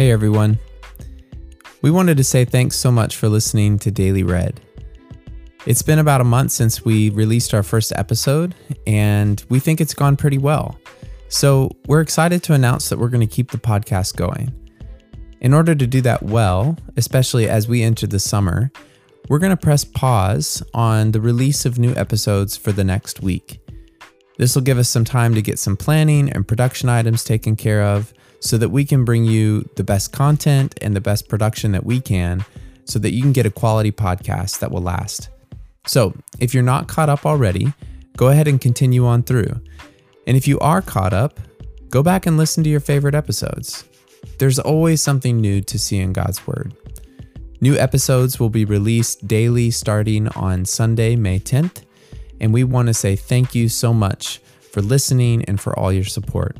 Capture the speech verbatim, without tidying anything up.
Hey everyone. We wanted to say thanks so much for listening to Daily Red. It's been about a month since we released our first episode, and we think it's gone pretty well. So we're excited to announce that we're going to keep the podcast going. In order to do that well, especially as we enter the summer, we're going to press pause on the release of new episodes for the next week. This will give us some time to get some planning and production items taken care of so that we can bring you the best content and the best production that we can so that you can get a quality podcast that will last. So if you're not caught up already, go ahead and continue on through. And if you are caught up, go back and listen to your favorite episodes. There's always something new to see in God's Word. New episodes will be released daily starting on Sunday, May tenth, and we want to say thank you so much for listening and for all your support.